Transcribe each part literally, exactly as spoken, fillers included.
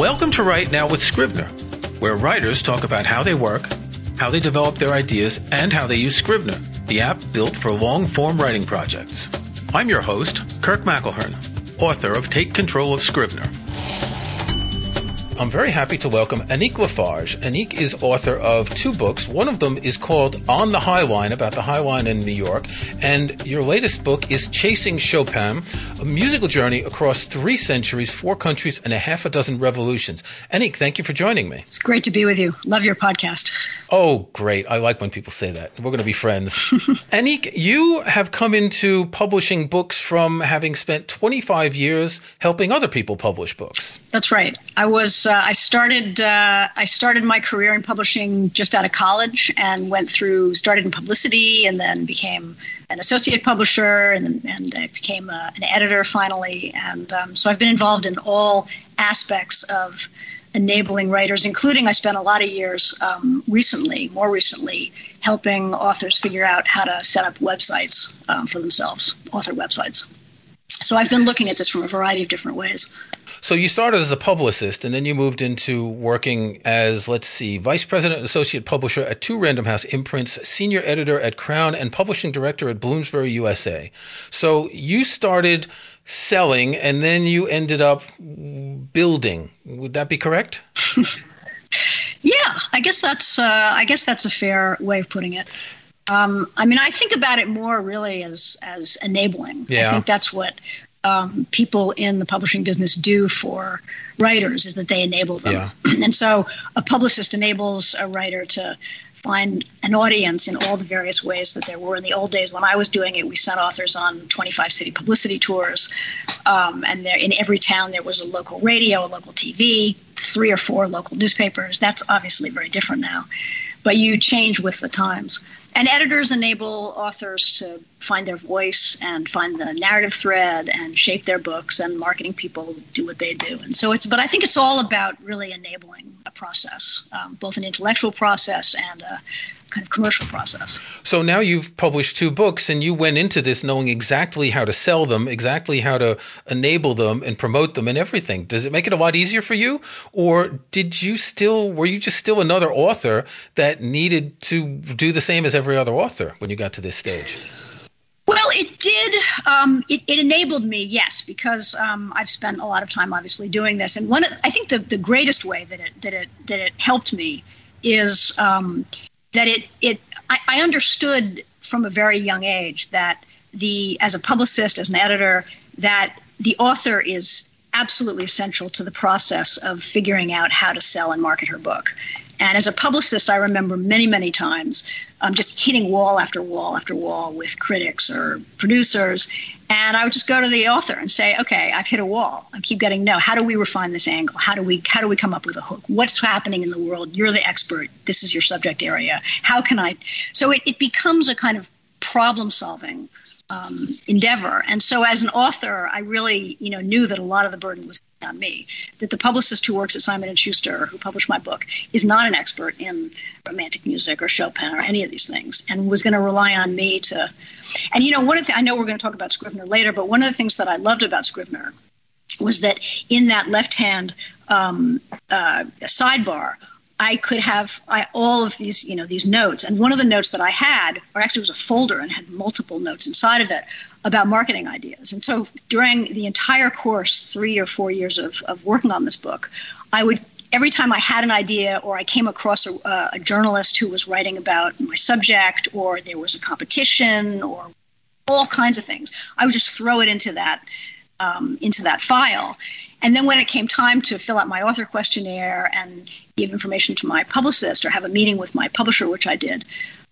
Welcome to Write Now with Scrivener, where writers talk about how they work, how they develop their ideas, and how they use Scrivener, the app built for long-form writing projects. I'm your host, Kirk McElhern, author of Take Control of Scrivener. I'm very happy to welcome Annik LaFarge. Annik is author of two books. One of them is called On the High Line, about the High Line in New York. And your latest book is Chasing Chopin, a musical journey across three centuries, four countries, and a half a dozen revolutions. Annik, thank you for joining me. It's great to be with you. Love your podcast. Oh, great. I like when people say that. We're going to be friends. Annik, you have come into publishing books from having spent twenty-five years helping other people publish books. That's right. I was... Uh, I started uh, I started my career in publishing just out of college and went through, started in publicity and then became an associate publisher and, and I became a, an editor finally. And um, so I've been involved in all aspects of enabling writers, including I spent a lot of years um, recently, more recently, helping authors figure out how to set up websites um, for themselves, author websites. So I've been looking at this from a variety of different ways. So you started as a publicist, and then you moved into working as, let's see, vice president and associate publisher at two Random House imprints, senior editor at Crown, and publishing director at Bloomsbury U S A. So you started selling, and then you ended up building. Would that be correct? Yeah, I guess that's uh, I guess that's a fair way of putting it. Um, I mean, I think about it more really as as enabling. Yeah. I think that's what. Um, people in the publishing business do for writers is that they enable them. Yeah. And so a publicist enables a writer to find an audience in all the various ways that there were. In the old days when I was doing it, we sent authors on twenty-five city publicity tours. Um, and there, in every town there was a local radio, a local T V, three or four local newspapers. That's obviously very different now. But you change with the times. And editors enable authors to find their voice and find the narrative thread and shape their books, and marketing people do what they do. And so it's, but I think it's all about really enabling a process, um, both an intellectual process and a kind of commercial process. So now you've published two books, and you went into this knowing exactly how to sell them, exactly how to enable them and promote them and everything. Does it make it a lot easier for you? Or did you still, were you just still another author that needed to do the same as every other author when you got to this stage? Well, it did. Um, it, it enabled me, yes, because um, I've spent a lot of time, obviously, doing this. And one, of, I think, the, the greatest way that it that it that it helped me is um, that it it I, I understood from a very young age that the as a publicist, as an editor, that the author is absolutely essential to the process of figuring out how to sell and market her book. And as a publicist, I remember many, many times um, just hitting wall after wall after wall with critics or producers. And I would just go to the author and say, okay, I've hit a wall. I keep getting no. How do we refine this angle? How do we how do we come up with a hook? What's happening in the world? You're the expert. This is your subject area. How can I? So it, it becomes a kind of problem solving um, endeavor. And so as an author, I really, you know, knew that a lot of the burden was on me, that the publicist who works at Simon and Schuster, who published my book, is not an expert in romantic music or Chopin or any of these things, and was going to rely on me to. And, you know, one of the, I know we're going to talk about Scrivener later, but one of the things that I loved about Scrivener was that in that left-hand um, uh, sidebar, I could have I, all of these, you know, these notes. And one of the notes that I had, or actually it was a folder and had multiple notes inside of it about marketing ideas. And so during the entire course, three or four years of, of working on this book, I would, every time I had an idea or I came across a, uh, a journalist who was writing about my subject, or there was a competition or all kinds of things, I would just throw it into that, um, into that file. And then when it came time to fill out my author questionnaire and give information to my publicist or have a meeting with my publisher, which I did,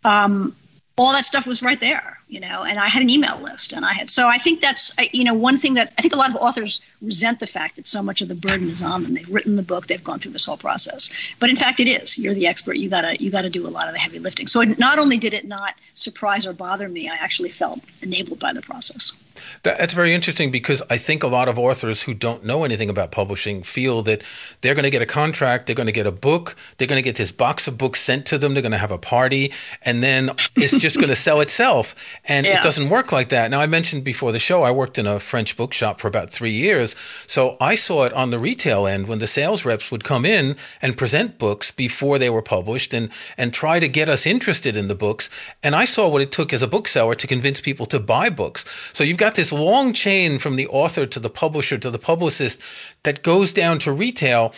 um, all that stuff was right there, you know, and I had an email list and I had, so I think that's, you know, one thing that I think a lot of authors resent the fact that so much of the burden is on them. They've written the book, they've gone through this whole process, but in fact it is, you're the expert. You gotta, you gotta do a lot of the heavy lifting. So it, not only did it not surprise or bother me, I actually felt enabled by the process. That's very interesting, because I think a lot of authors who don't know anything about publishing feel that they're going to get a contract, they're going to get a book, they're going to get this box of books sent to them, they're going to have a party, and then it's just going to sell itself. And yeah. It doesn't work like that. Now, I mentioned before the show, I worked in a French bookshop for about three years. So I saw it on the retail end when the sales reps would come in and present books before they were published and, and try to get us interested in the books. And I saw what it took as a bookseller to convince people to buy books. So you've got this long chain from the author to the publisher to the publicist that goes down to retail.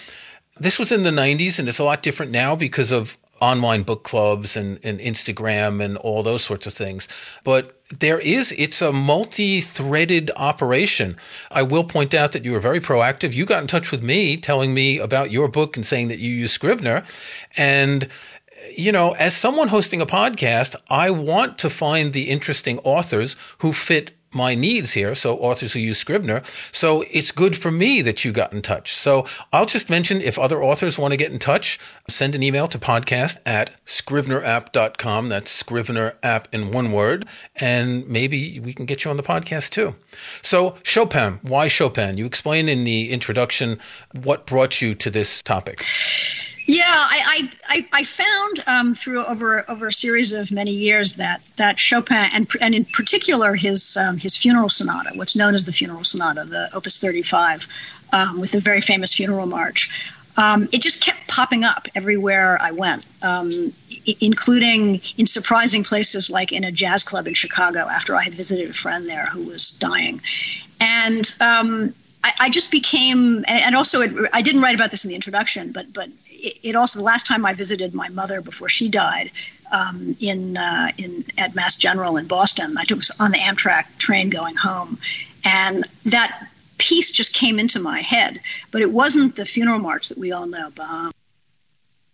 This was in the nineties, and it's a lot different now because of online book clubs and, and Instagram and all those sorts of things. But there is, it's a multi-threaded operation. I will point out that you were very proactive. You got in touch with me telling me about your book and saying that you use Scrivener. And, you know, as someone hosting a podcast, I want to find the interesting authors who fit my needs here. So authors who use Scrivener. So it's good for me that you got in touch. So I'll just mention, if other authors want to get in touch, send an email to podcast at scrivener app dot com. That's Scrivener app in one word. And maybe we can get you on the podcast too. So Chopin, why Chopin? You explain in the introduction what brought you to this topic. Yeah, I I, I found um, through over over a series of many years that that Chopin and and in particular his um, his funeral sonata, what's known as the funeral sonata, the Opus thirty-five, um, with the very famous funeral march, um, it just kept popping up everywhere I went, um, I- including in surprising places like in a jazz club in Chicago after I had visited a friend there who was dying, and um, I, I just became and, and also it, I didn't write about this in the introduction, but but. It also, the last time I visited my mother before she died, um, in uh, in at Mass General in Boston, I took on the Amtrak train going home, and that piece just came into my head. But it wasn't the funeral march that we all know. Bum,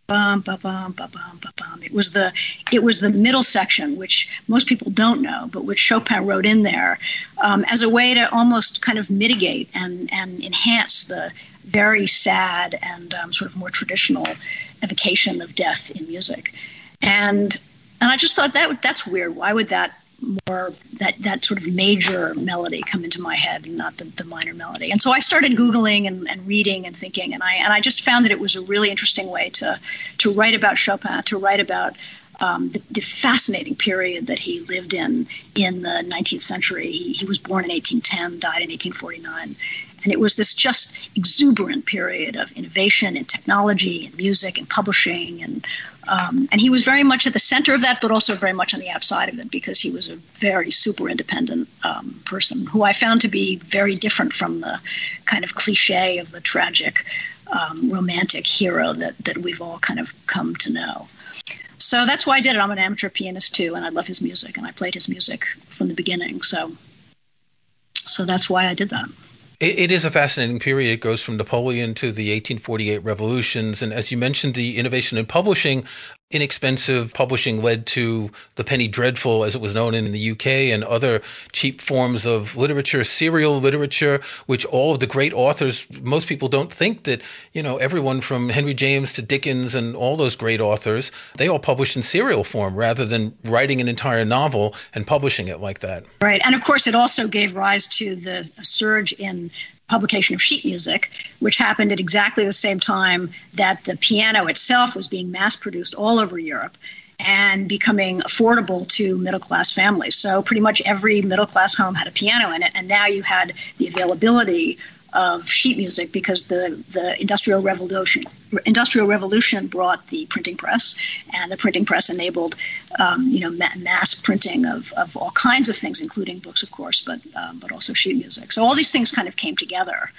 bum, bum, bum, bum, bum, bum. It was the it was the middle section, which most people don't know, but which Chopin wrote in there um, as a way to almost kind of mitigate and and enhance the very sad and um, sort of more traditional evocation of death in music, and and I just thought that that's weird. Why would that more that that sort of major melody come into my head and not the, the minor melody? And so I started Googling and, and reading and thinking, and I and I just found that it was a really interesting way to to write about Chopin, to write about um, the, the fascinating period that he lived in in the nineteenth century. He, he was born in eighteen ten, died in eighteen forty-nine. And it was this just exuberant period of innovation in technology and music and publishing. And um, and he was very much at the center of that, but also very much on the outside of it, because he was a very super independent um, person who I found to be very different from the kind of cliche of the tragic, um, romantic hero that, that we've all kind of come to know. So that's why I did it. I'm an amateur pianist, too, and I love his music, and I played his music from the beginning. So, so that's why I did that. It is a fascinating period. It goes from Napoleon to the eighteen forty-eight revolutions. And as you mentioned, the innovation in publishing, inexpensive publishing led to the Penny Dreadful, as it was known in the U K, and other cheap forms of literature, serial literature, which all of the great authors, most people don't think that, you know, everyone from Henry James to Dickens and all those great authors, they all published in serial form rather than writing an entire novel and publishing it like that. Right. And of course, it also gave rise to the surge in publication of sheet music, which happened at exactly the same time that the piano itself was being mass-produced all over Europe and becoming affordable to middle-class families. So pretty much every middle-class home had a piano in it, and now you had the availability of sheet music because the, the Industrial Revolution Industrial Revolution brought the printing press, and the printing press enabled, um, you know, ma- mass printing of, of all kinds of things, including books, of course, but um, but also sheet music. So all these things kind of came together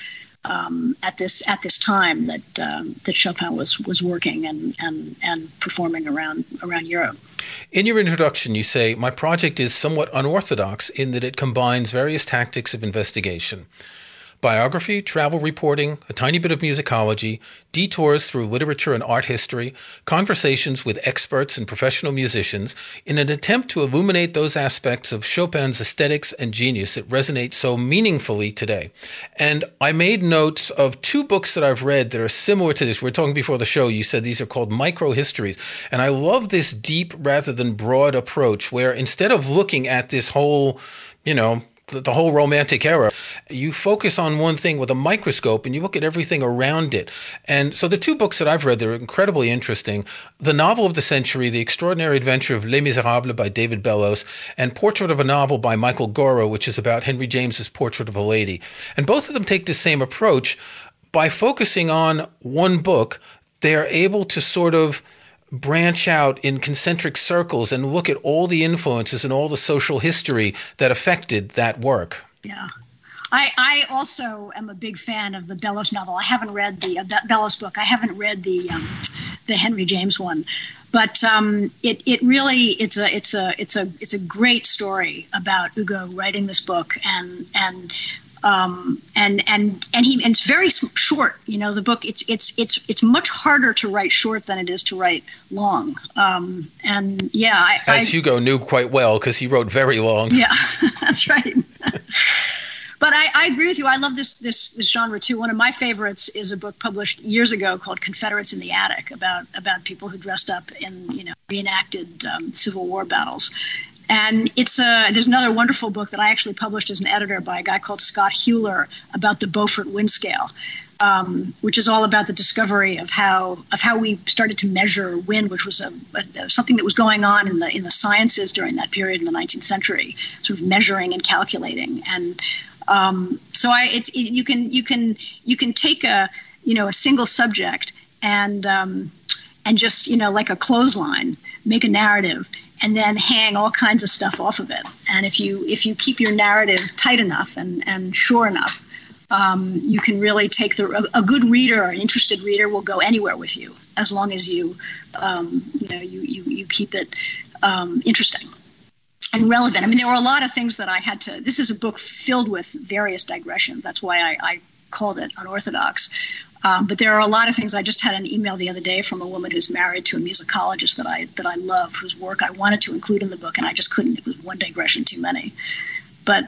um, at this at this time that um, that Chopin was was working and and, and performing around around Europe. In your introduction, you say, "My project is somewhat unorthodox in that it combines various tactics of investigation. Biography, travel reporting, a tiny bit of musicology, detours through literature and art history, conversations with experts and professional musicians in an attempt to illuminate those aspects of Chopin's aesthetics and genius that resonate so meaningfully today." And I made notes of two books that I've read that are similar to this. We were talking before the show. You said these are called micro-histories. And I love this deep rather than broad approach where instead of looking at this whole, you know, the, the whole Romantic era. You focus on one thing with a microscope and you look at everything around it. And so the two books that I've read, they're incredibly interesting. The novel of the century, The Extraordinary Adventure of Les Miserables by David Bellows, and Portrait of a Novel by Michael Gorra, which is about Henry James's Portrait of a Lady. And both of them take the same approach. By focusing on one book, they are able to sort of branch out in concentric circles and look at all the influences and all the social history that affected that work. Yeah. I, I also am a big fan of the Bellows novel. I haven't read the uh, Bellows book. I haven't read the um, the Henry James one, but um, it it really it's a it's a it's a it's a great story about Hugo writing this book and and. Um, and and and he and it's very short, you know. The book it's it's it's it's much harder to write short than it is to write long. Um, and yeah, I, as I, Hugo knew quite well because he wrote very long. Yeah, that's right. But I, I agree with you. I love this, this this genre too. One of my favorites is a book published years ago called Confederates in the Attic about about people who dressed up in you know reenacted um, Civil War battles. And it's a, there's another wonderful book that I actually published as an editor by a guy called Scott Huler about the Beaufort wind scale, um, which is all about the discovery of how of how we started to measure wind, which was a, a, something that was going on in the in the sciences during that period in the nineteenth century, sort of measuring and calculating. And um, so I, it, it, you can you can you can take a you know a single subject and um, and just you know like a clothesline, make a narrative. And then hang all kinds of stuff off of it. And if you if you keep your narrative tight enough and, and sure enough, um, you can really take the a good reader or an interested reader will go anywhere with you as long as you um, you know you you, you keep it um, interesting and relevant. I mean, there were a lot of things that I had to. This is a book filled with various digressions. That's why I, I called it unorthodox. Um, but there are a lot of things. I just had an email the other day from a woman who's married to a musicologist that I that I love, whose work I wanted to include in the book, and I just couldn't. It was one digression too many. But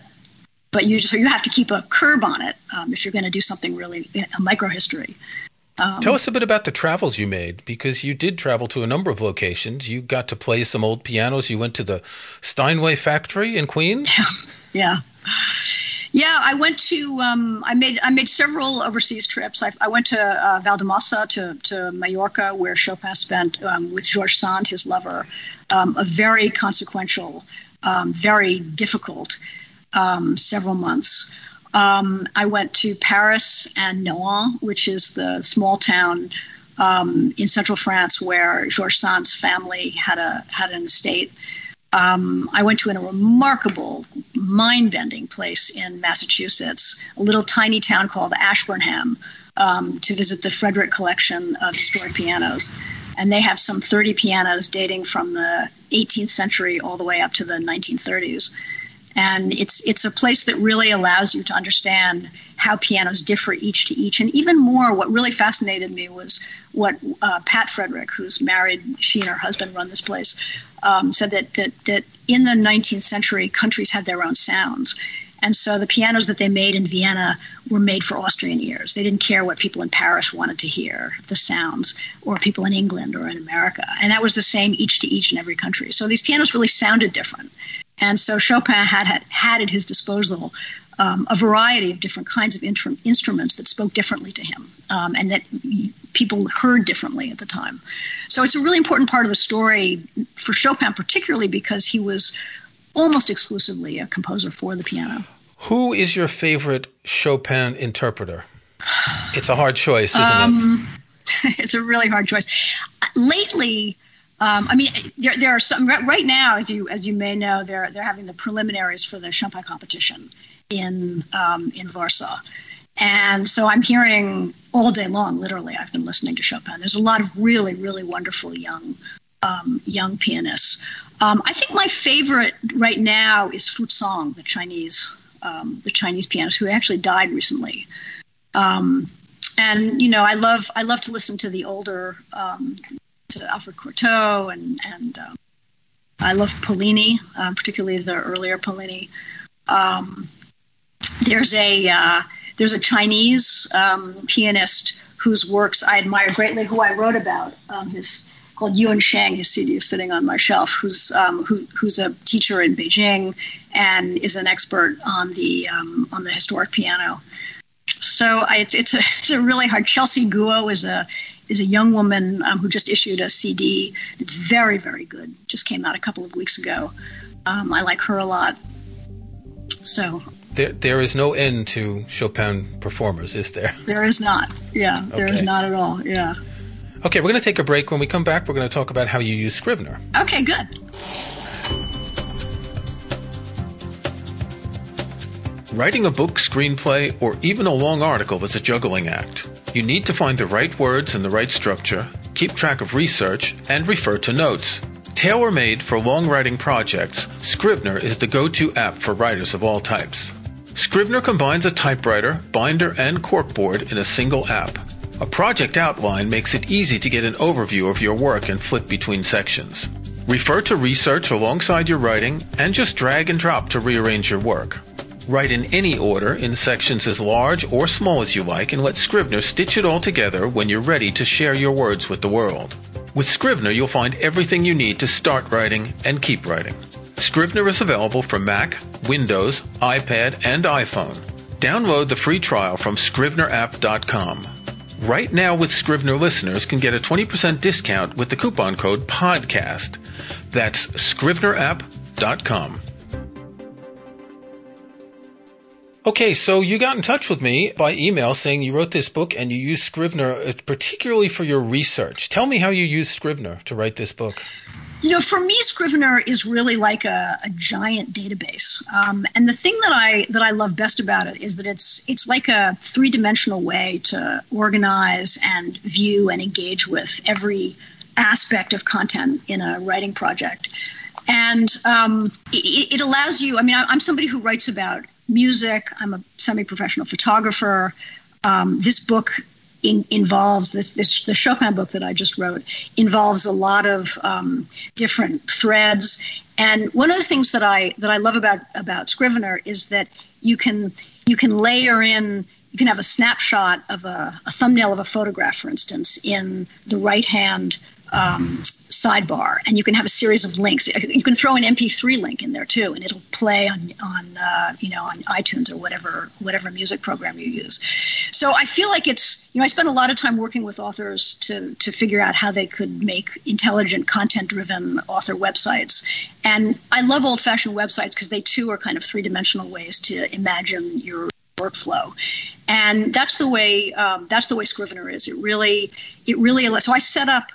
but you just, so you have to keep a curb on it um, if you're going to do something really a microhistory. Um, Tell us a bit about the travels you made, because you did travel to a number of locations. You got to play some old pianos. You went to the Steinway factory in Queens. Yeah. Yeah. Yeah, I went to um, I made I made several overseas trips. I, I went to uh, Valdemossa to to Mallorca, where Chopin spent um, with George Sand, his lover, um, a very consequential, um, very difficult um, several months. Um, I went to Paris and Nohant, which is the small town um, in central France where George Sand's family had a had an estate. Um, I went to a remarkable, mind-bending place in Massachusetts, a little tiny town called Ashburnham, um, to visit the Frederick Collection of historic pianos. And they have some thirty pianos dating from the eighteenth century all the way up to the nineteen thirties. And it's it's a place that really allows you to understand how pianos differ each to each. And even more, what really fascinated me was what uh, Pat Frederick, who's married, she and her husband run this place, um, said that, that that in the nineteenth century, countries had their own sounds. And so the pianos that they made in Vienna were made for Austrian ears. They didn't care what people in Paris wanted to hear, the sounds, or people in England or in America. And that was the same each to each in every country. So these pianos really sounded different. And so Chopin had, had had at his disposal um, a variety of different kinds of intrum- instruments that spoke differently to him um, and that people heard differently at the time. So it's a really important part of the story for Chopin, particularly because he was almost exclusively a composer for the piano. Who is your favorite Chopin interpreter? It's a hard choice, isn't um, it? It's a really hard choice. Lately... Um, I mean, there there are some right now, as you as you may know, they're they're having the preliminaries for the Chopin competition in um, in Warsaw, and so I'm hearing all day long. Literally, I've been listening to Chopin. There's a lot of really really wonderful young um, young pianists. Um, I think my favorite right now is Fu Tsong, the Chinese um, the Chinese pianist who actually died recently. Um, and you know, I love I love to listen to the older. Um, to Alfred Cortot, and, and um, I love Pollini, um, particularly the earlier Pollini. Um, there's a uh, there's a Chinese um, pianist whose works I admire greatly, who I wrote about, um, his called Yuan Sheng, you see is sitting on my shelf, who's um, who, who's a teacher in Beijing and is an expert on the um, on the historic piano. So I, it's it's a it's a really hard. Chelsea Guo is a is a young woman um, who just issued a C D that's very very good. Just came out a couple of weeks ago. Um, I like her a lot. So there there is no end to Chopin performers, is there? There is not. Yeah, there okay. is not at all. Yeah. Okay, we're going to take a break. When we come back, we're going to talk about how you use Scrivener. Okay, good. Writing a book, screenplay, or even a long article is a juggling act. You need to find the right words and the right structure, keep track of research, and refer to notes. Tailor-made for long writing projects, Scrivener is the go-to app for writers of all types. Scrivener combines a typewriter, binder, and corkboard in a single app. A project outline makes it easy to get an overview of your work and flip between sections. Refer to research alongside your writing and just drag and drop to rearrange your work. Write in any order in sections as large or small as you like and let Scrivener stitch it all together when you're ready to share your words with the world. With Scrivener, you'll find everything you need to start writing and keep writing. Scrivener is available for Mac, Windows, iPad, and iPhone. Download the free trial from scrivener app dot com. Right now with Scrivener, listeners can get a twenty percent discount with the coupon code PODCAST. That's scrivener app dot com. Okay, so you got in touch with me by email saying you wrote this book and you used Scrivener particularly for your research. Tell me how you used Scrivener to write this book. You know, for me, Scrivener is really like a, a giant database. Um, and the thing that I that I love best about it is that it's it's like a three-dimensional way to organize and view and engage with every aspect of content in a writing project. And um, it, it allows you – I mean, I'm somebody who writes about music. I'm a semi-professional photographer. Um, this book – In, involves this, this the Chopin book that I just wrote involves a lot of um, different threads, and one of the things that I that I love about about Scrivener is that you can you can layer in you can have a snapshot of a, a thumbnail of a photograph, for instance, in the right hand um, sidebar, and you can have a series of links. You can throw an M P three link in there too, and it'll play on on uh, you know on iTunes or whatever whatever music program you use. So I feel like it's, you know, I spend a lot of time working with authors to, to figure out how they could make intelligent, content-driven author websites. And I love old-fashioned websites because they, too, are kind of three-dimensional ways to imagine your workflow. And that's the way um, that's the way Scrivener is. It really it really so I set up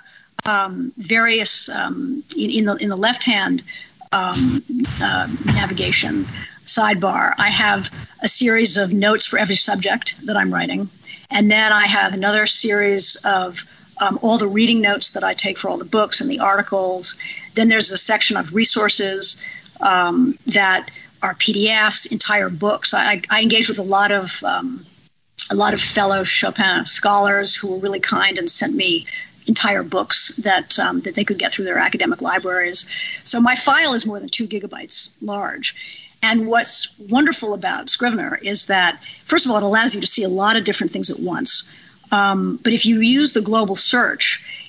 um, various um, in, in the in the left-hand um, uh, navigation sidebar. I have a series of notes for every subject that I'm writing. And then I have another series of um, all the reading notes that I take for all the books and the articles. Then there's a section of resources um, that are P D Fs, entire books. I, I engage with a lot of um, a lot of fellow Chopin scholars who were really kind and sent me entire books that um, that they could get through their academic libraries. So my file is more than two gigabytes large. And what's wonderful about Scrivener is that, first of all, it allows you to see a lot of different things at once. Um, but if you use the global search,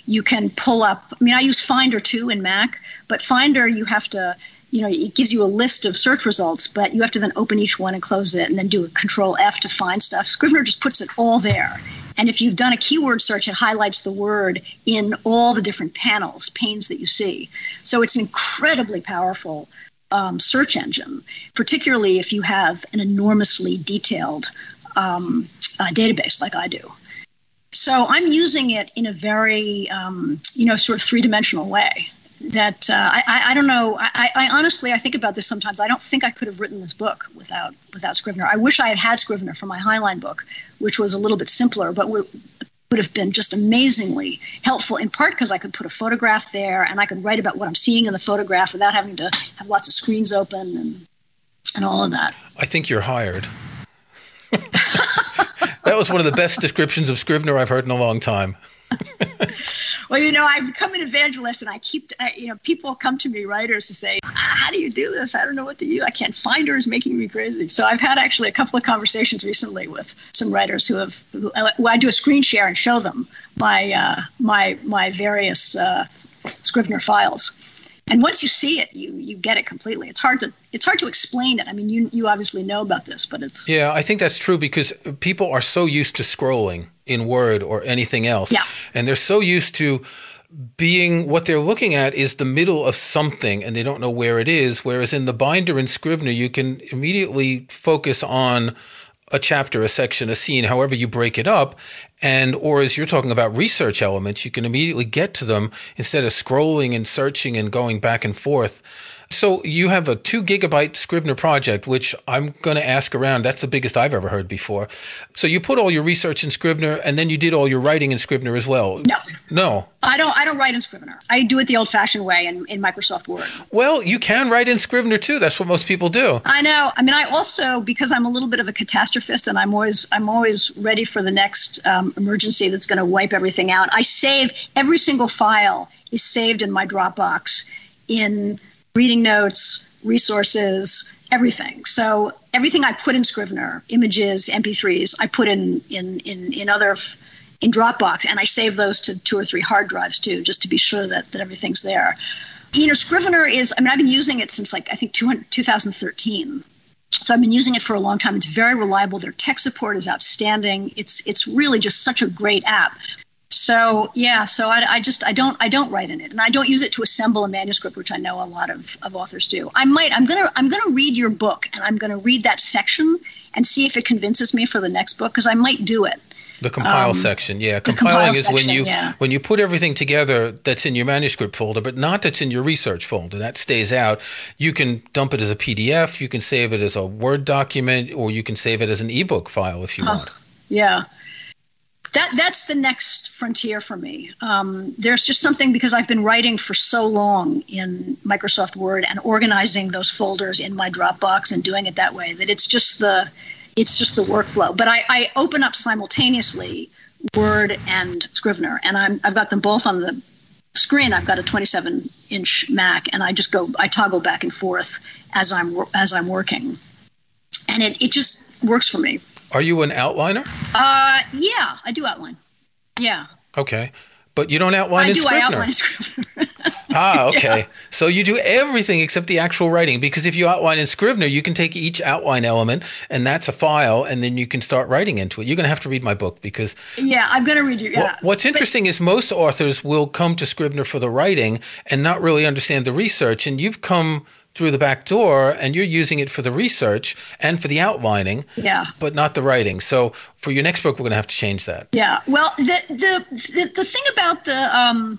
you can pull up. I mean, I use Finder too in Mac, but Finder, you have to, you know, it gives you a list of search results, but you have to then open each one and close it and then do a Control F to find stuff. Scrivener just puts it all there. And if you've done a keyword search, it highlights the word in all the different panels, panes that you see. So it's incredibly powerful Um, search engine, particularly if you have an enormously detailed um, uh, database like I do. So I'm using it in a very, um, you know, sort of three-dimensional way that uh, I, I don't know. I, I honestly, I think about this sometimes. I don't think I could have written this book without without Scrivener. I wish I had had Scrivener for my Highline book, which was a little bit simpler, but would have been just amazingly helpful, in part because I could put a photograph there and I could write about what I'm seeing in the photograph without having to have lots of screens open and and all of that. I think you're hired. That was one of the best descriptions of Scrivener I've heard in a long time. Well, you know, I've become an evangelist, and I keep, I, you know, people come to me, writers, to say, "How do you do this? I don't know what to do. I can't find her. It's making me crazy." So I've had actually a couple of conversations recently with some writers who have, who, who I do a screen share and show them my uh, my my various uh, Scrivener files. And once you see it, you you get it completely. It's hard to it's hard to explain it. I mean, you you obviously know about this, but it's yeah. I think that's true because people are so used to scrolling in Word or anything else, yeah. and they're so used to being what they're looking at is the middle of something, and they don't know where it is. Whereas in the binder in Scrivener, you can immediately focus on a chapter, a section, a scene, however you break it up. And, or as you're talking about research elements, you can immediately get to them instead of scrolling and searching and going back and forth. So you have a two gigabyte Scrivener project, which I'm going to ask around. That's the biggest I've ever heard before. So you put all your research in Scrivener and then you did all your writing in Scrivener as well. No, no, I don't, I don't write in Scrivener. I do it the old fashioned way in, in Microsoft Word. Well, you can write in Scrivener too. That's what most people do. I know. I mean, I also, because I'm a little bit of a catastrophist and I'm always, I'm always ready for the next, um, emergency that's going to wipe everything out. I save every single file is saved in my Dropbox in reading notes, resources, everything. So everything I put in Scrivener, images, M P threes, I put in in in, in other in Dropbox, and I save those to two or three hard drives too, just to be sure that that everything's there. You know, Scrivener is. I mean, I've been using it since like I think two thousand thirteen. So I've been using it for a long time. It's very reliable. Their tech support is outstanding. It's it's really just such a great app. So yeah, so I, I just I don't I don't write in it, and I don't use it to assemble a manuscript, which I know a lot of, of authors do. I might I'm gonna I'm gonna read your book, and I'm gonna read that section and see if it convinces me for the next book because I might do it. The compile um, section, yeah. Compiling compile is section, when you yeah. when you put everything together that's in your manuscript folder, but not that's in your research folder. That stays out. You can dump it as a P D F. You can save it as a Word document, or you can save it as an ebook file if you huh. want. Yeah, that that's the next frontier for me. Um, there's just something because I've been writing for so long in Microsoft Word and organizing those folders in my Dropbox and doing it that way that it's just the. It's just the workflow, but I, I open up simultaneously Word and Scrivener, and I'm I've got them both on the screen. I've got a twenty-seven inch Mac, and I just go I toggle back and forth as I'm as I'm working, and it, it just works for me. Are you an outliner? Uh, yeah, I do outline. Yeah. Okay, but you don't outline in Scrivener. I do. I outline in Scrivener. Ah, okay. Yeah. So you do everything except the actual writing, because if you outline in Scrivener, you can take each outline element, and that's a file, and then you can start writing into it. You're going to have to read my book because yeah, I'm going to read you. Yeah. What's interesting but, is most authors will come to Scrivener for the writing and not really understand the research, and you've come through the back door, and you're using it for the research and for the outlining, yeah, but not the writing. So for your next book, we're going to have to change that. Yeah. Well, the the the, the thing about the um.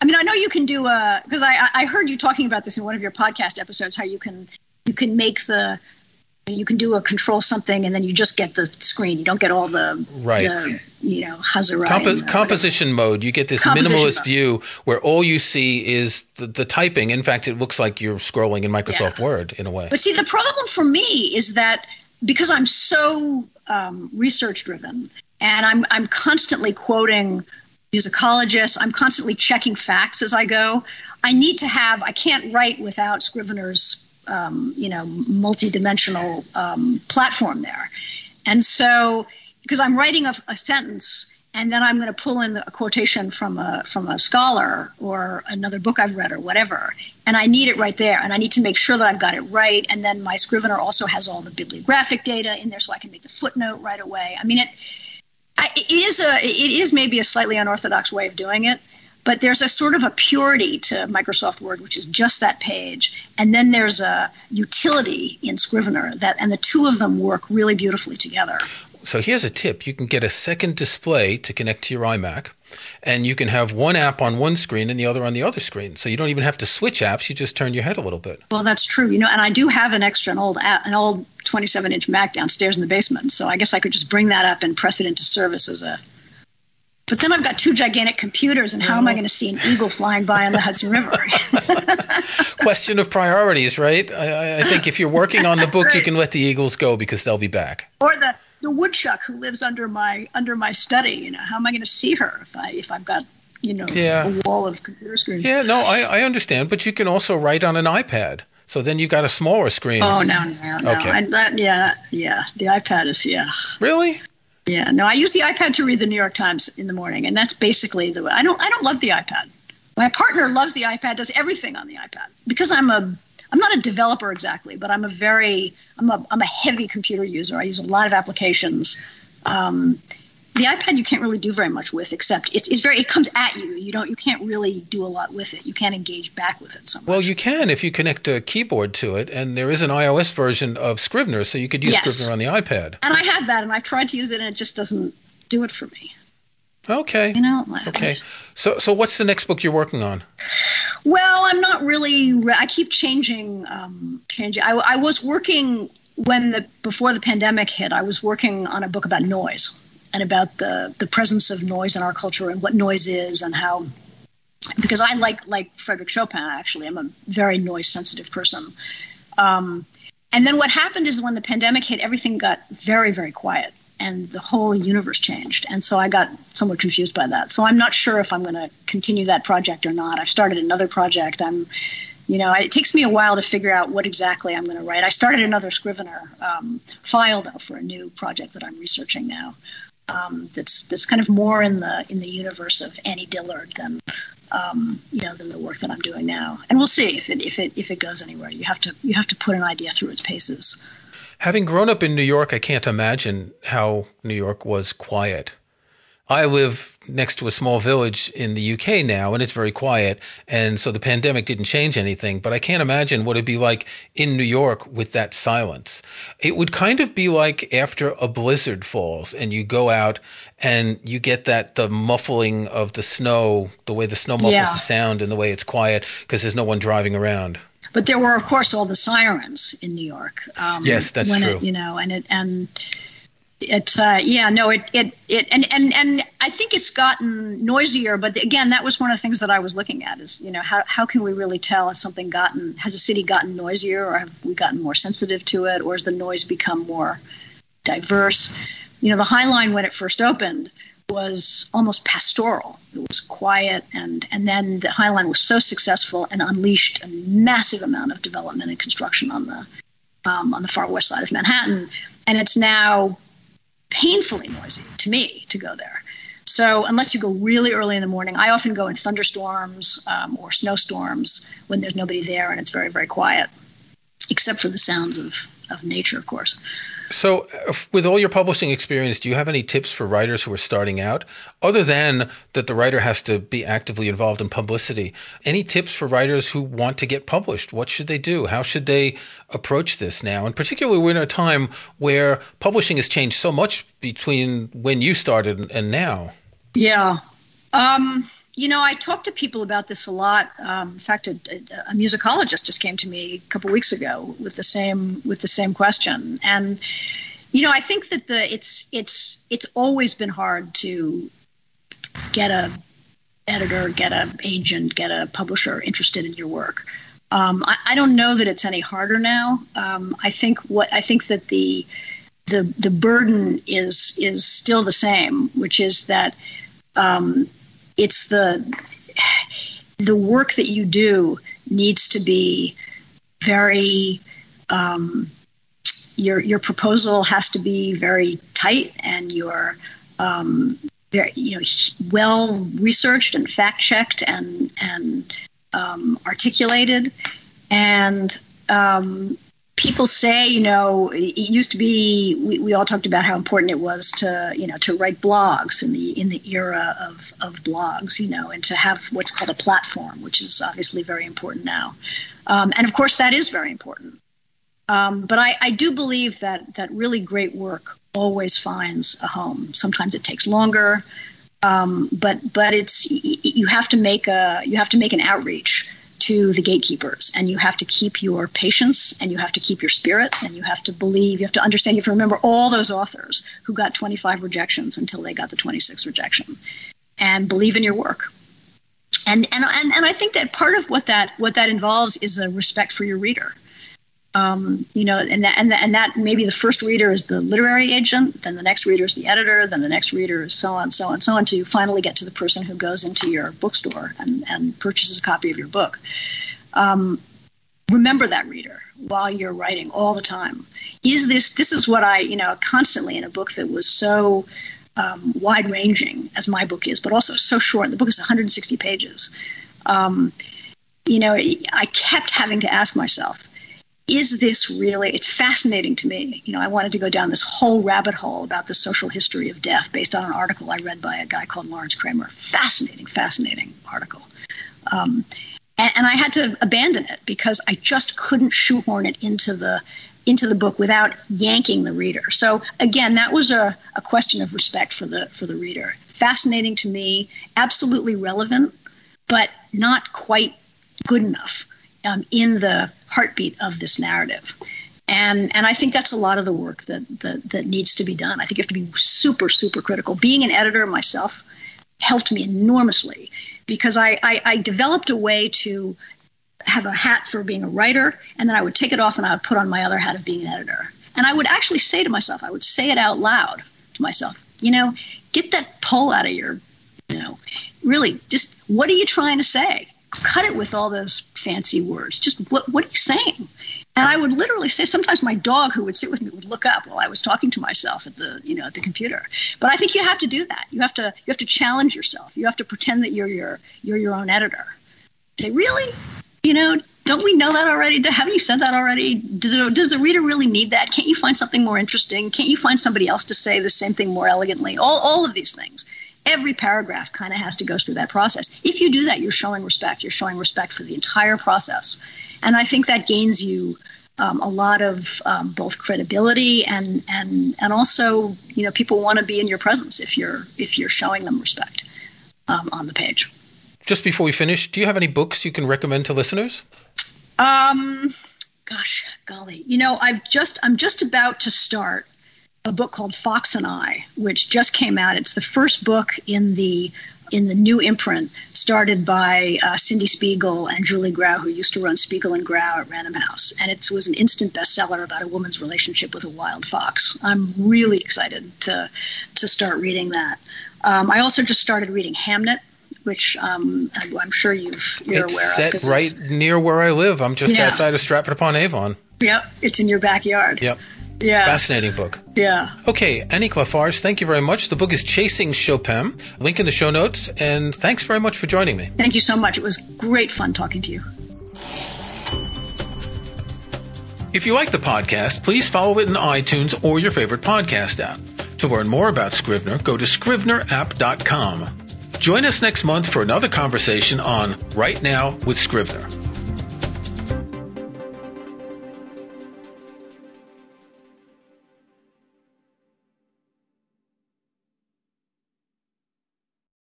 I mean, I know you can do a because I, I heard you talking about this in one of your podcast episodes, how you can you can make the you can do a control something and then you just get the screen. You don't get all the right, the, you know, Hazard Compo- composition whatever. Mode. You get this minimalist mode. View where all you see is the, the typing. In fact, it looks like you're scrolling in Microsoft yeah. Word in a way. But see, the problem for me is that because I'm so um, research driven and I'm I'm constantly quoting. Musicologist. I'm constantly checking facts as I go. I need to have, I can't write without Scrivener's, um, you know, multi-dimensional um, platform there. And so, because I'm writing a, a sentence and then I'm going to pull in a quotation from a, from a scholar or another book I've read or whatever. And I need it right there. And I need to make sure that I've got it right. And then my Scrivener also has all the bibliographic data in there so I can make the footnote right away. I mean, it, I, it is a, it is maybe a slightly unorthodox way of doing it, but there's a sort of a purity to Microsoft Word, which is just that page, and then there's a utility in Scrivener that, and the two of them work really beautifully together. So here's a tip: you can get a second display to connect to your iMac, and you can have one app on one screen and the other on the other screen. So you don't even have to switch apps; you just turn your head a little bit. Well, that's true, you know. And I do have an extra, an old app, an old twenty-seven inch Mac downstairs in the basement. So I guess I could just bring that up and press it into service as a. But then I've got two gigantic computers, and how oh. am I going to see an eagle flying by on the Hudson River? Question of priorities, right? I, I think if you're working on the book, right. you can let the eagles go because they'll be back. Or the. The woodchuck who lives under my under my study, you know, how am I going to see her if I if I've got you know yeah. a wall of computer screens? Yeah, no, I, I understand, but you can also write on an iPad, so then you've got a smaller screen. Oh no, no, no, okay, I, that, yeah, yeah, the iPad is yeah. Really? Yeah, no, I use the iPad to read the New York Times in the morning, and that's basically the. I don't I don't love the iPad. My partner loves the iPad, does everything on the iPad. Because I'm a, I'm not a developer exactly, but I'm a very, I'm a, I'm a heavy computer user. I use a lot of applications. Um, the iPad you can't really do very much with, except it's, it's very, it comes at you. You don't, you can't really do a lot with it. You can't engage back with it so much. Well, you can if you connect a keyboard to it, and there is an iOS version of Scrivener, so you could use yes. Scrivener on the iPad. And I have that, and I've tried to use it, and it just doesn't do it for me. Okay. You know, okay. So, so what's the next book you're working on? Well, I'm not really. Re- I keep changing. Um, changing. I, I was working when the before the pandemic hit. I was working on a book about noise and about the the presence of noise in our culture and what noise is and how. Because I like like Frederick Chopin. Actually, I'm a very noise sensitive person. Um, and then what happened is when the pandemic hit, everything got very very quiet. And the whole universe changed. And so I got somewhat confused by that. So I'm not sure if I'm going to continue that project or not. I've started another project. I'm, you know, it takes me a while to figure out what exactly I'm going to write. I started another Scrivener um, file, though, for a new project that I'm researching now. Um, that's that's kind of more in the in the universe of Annie Dillard than um, you know than the work that I'm doing now. And we'll see if it if it if it goes anywhere. You have to you have to put an idea through its paces. Having grown up in New York, I can't imagine how New York was quiet. I live next to a small village in the U K now, and it's very quiet. And so the pandemic didn't change anything, but I can't imagine what it'd be like in New York with that silence. It would kind of be like after a blizzard falls and you go out and you get that, the muffling of the snow, the way the snow muffles yeah. the sound and the way it's quiet because there's no one driving around. But there were, of course, all the sirens in New York. Um, yes, that's when true. It, you know, and it and it uh, yeah, no, it it it and, and and I think it's gotten noisier. But again, that was one of the things that I was looking at is you know how how can we really tell has something gotten has a city gotten noisier or have we gotten more sensitive to it or has the noise become more diverse? You know, the High Line when it first opened was almost pastoral. It was quiet, and, and then the High Line was so successful and unleashed a massive amount of development and construction on the um, on the far west side of Manhattan, and it's now painfully noisy to me to go there. So unless you go really early in the morning, I often go in thunderstorms um, or snowstorms when there's nobody there and it's very, very quiet, except for the sounds of, of nature, of course. So with all your publishing experience, do you have any tips for writers who are starting out? Other than that the writer has to be actively involved in publicity, any tips for writers who want to get published? What should they do? How should they approach this now? And particularly we're in a time where publishing has changed so much between when you started and now. Yeah. Um, you know, I talk to people about this a lot. Um, in fact, a, a musicologist just came to me a couple weeks ago with the same with the same question. And, you know, I think that the it's it's it's always been hard to get a editor, get a agent, get a publisher interested in your work. Um, I, I don't know that it's any harder now. Um, I think what I think that the the the burden is is still the same, which is that. Um, It's the the work that you do needs to be very um, your your proposal has to be very tight and your um, very you know well researched and fact checked and and um, articulated and. Um, People say, you know, it used to be we, we all talked about how important it was to, you know, to write blogs in the in the era of, of blogs, you know, and to have what's called a platform, which is obviously very important now. Um, and, of course, that is very important. Um, but I, I do believe that that really great work always finds a home. Sometimes it takes longer, um, but but it's you have to make a you have to make an outreach to the gatekeepers, and you have to keep your patience, and you have to keep your spirit, and you have to believe, you have to understand, you have to remember all those authors who got twenty-five rejections until they got the twenty-sixth rejection, and believe in your work. And and and, and I think that part of what that what that involves is a respect for your reader. Um, you know, and that, and that, and that maybe the first reader is the literary agent, then the next reader is the editor, then the next reader is so on, so on, so on, until you finally get to the person who goes into your bookstore and, and purchases a copy of your book. Um, remember that reader while you're writing all the time. Is this, this is what I, you know, constantly in a book that was so um, wide-ranging as my book is, but also so short. The book is one hundred sixty pages. um, you know, I kept having to ask myself, is this really, it's fascinating to me. You know, I wanted to go down this whole rabbit hole about the social history of death based on an article I read by a guy called Lawrence Kramer. Fascinating, fascinating article. Um, and, and I had to abandon it because I just couldn't shoehorn it into the into the book without yanking the reader. So again, that was a, a question of respect for the for the reader. Fascinating to me, absolutely relevant, but not quite good enough um, in the heartbeat of this narrative. And and I think that's a lot of the work that, that that needs to be done. I think you have to be super, super critical. Being an editor myself helped me enormously because I, I, I developed a way to have a hat for being a writer, and then I would take it off and I would put on my other hat of being an editor. And I would actually say to myself, I would say it out loud to myself, you know, get that pole out of your, you know, really just, what are you trying to say? Cut it with all those fancy words. Just what, what are you saying? And I would literally say, sometimes my dog who would sit with me would look up while I was talking to myself at the, you know, at the computer. But I think you have to do that. You have to, you have to challenge yourself. You have to pretend that you're your, you're your own editor. Say, really? You know, don't we know that already? Haven't you said that already? Does the reader really need that? Can't you find something more interesting? Can't you find somebody else to say the same thing more elegantly? All, all of these things. Every paragraph kind of has to go through that process. If you do that, you're showing respect. You're showing respect for the entire process. And I think that gains you um, a lot of um, both credibility and, and and also, you know, people want to be in your presence if you're if you're showing them respect um, on the page. Just before we finish, do you have any books you can recommend to listeners? Um, gosh, golly. You know, I've just, I'm just about to start a book called Fox and I, which just came out. It's the first book in the in the new imprint, started by uh, Cindy Spiegel and Julie Grau, who used to run Spiegel and Grau at Random House. And it was an instant bestseller about a woman's relationship with a wild fox. I'm really excited to, to start reading that. Um, I also just started reading Hamnet, which um, I'm sure you've, you're it's aware of. It's set right near where I live. I'm just yeah. outside of Stratford-upon-Avon. Yep, it's in your backyard. Yep. Yeah. Fascinating book. Yeah. Okay, Annik LaFarge, thank you very much. The book is Chasing Chopin. Link in the show notes. And thanks very much for joining me. Thank you so much. It was great fun talking to you. If you like the podcast, please follow it in iTunes or your favorite podcast app. To learn more about Scrivener, go to scrivener app dot com. Join us next month for another conversation on Right Now with Scrivener.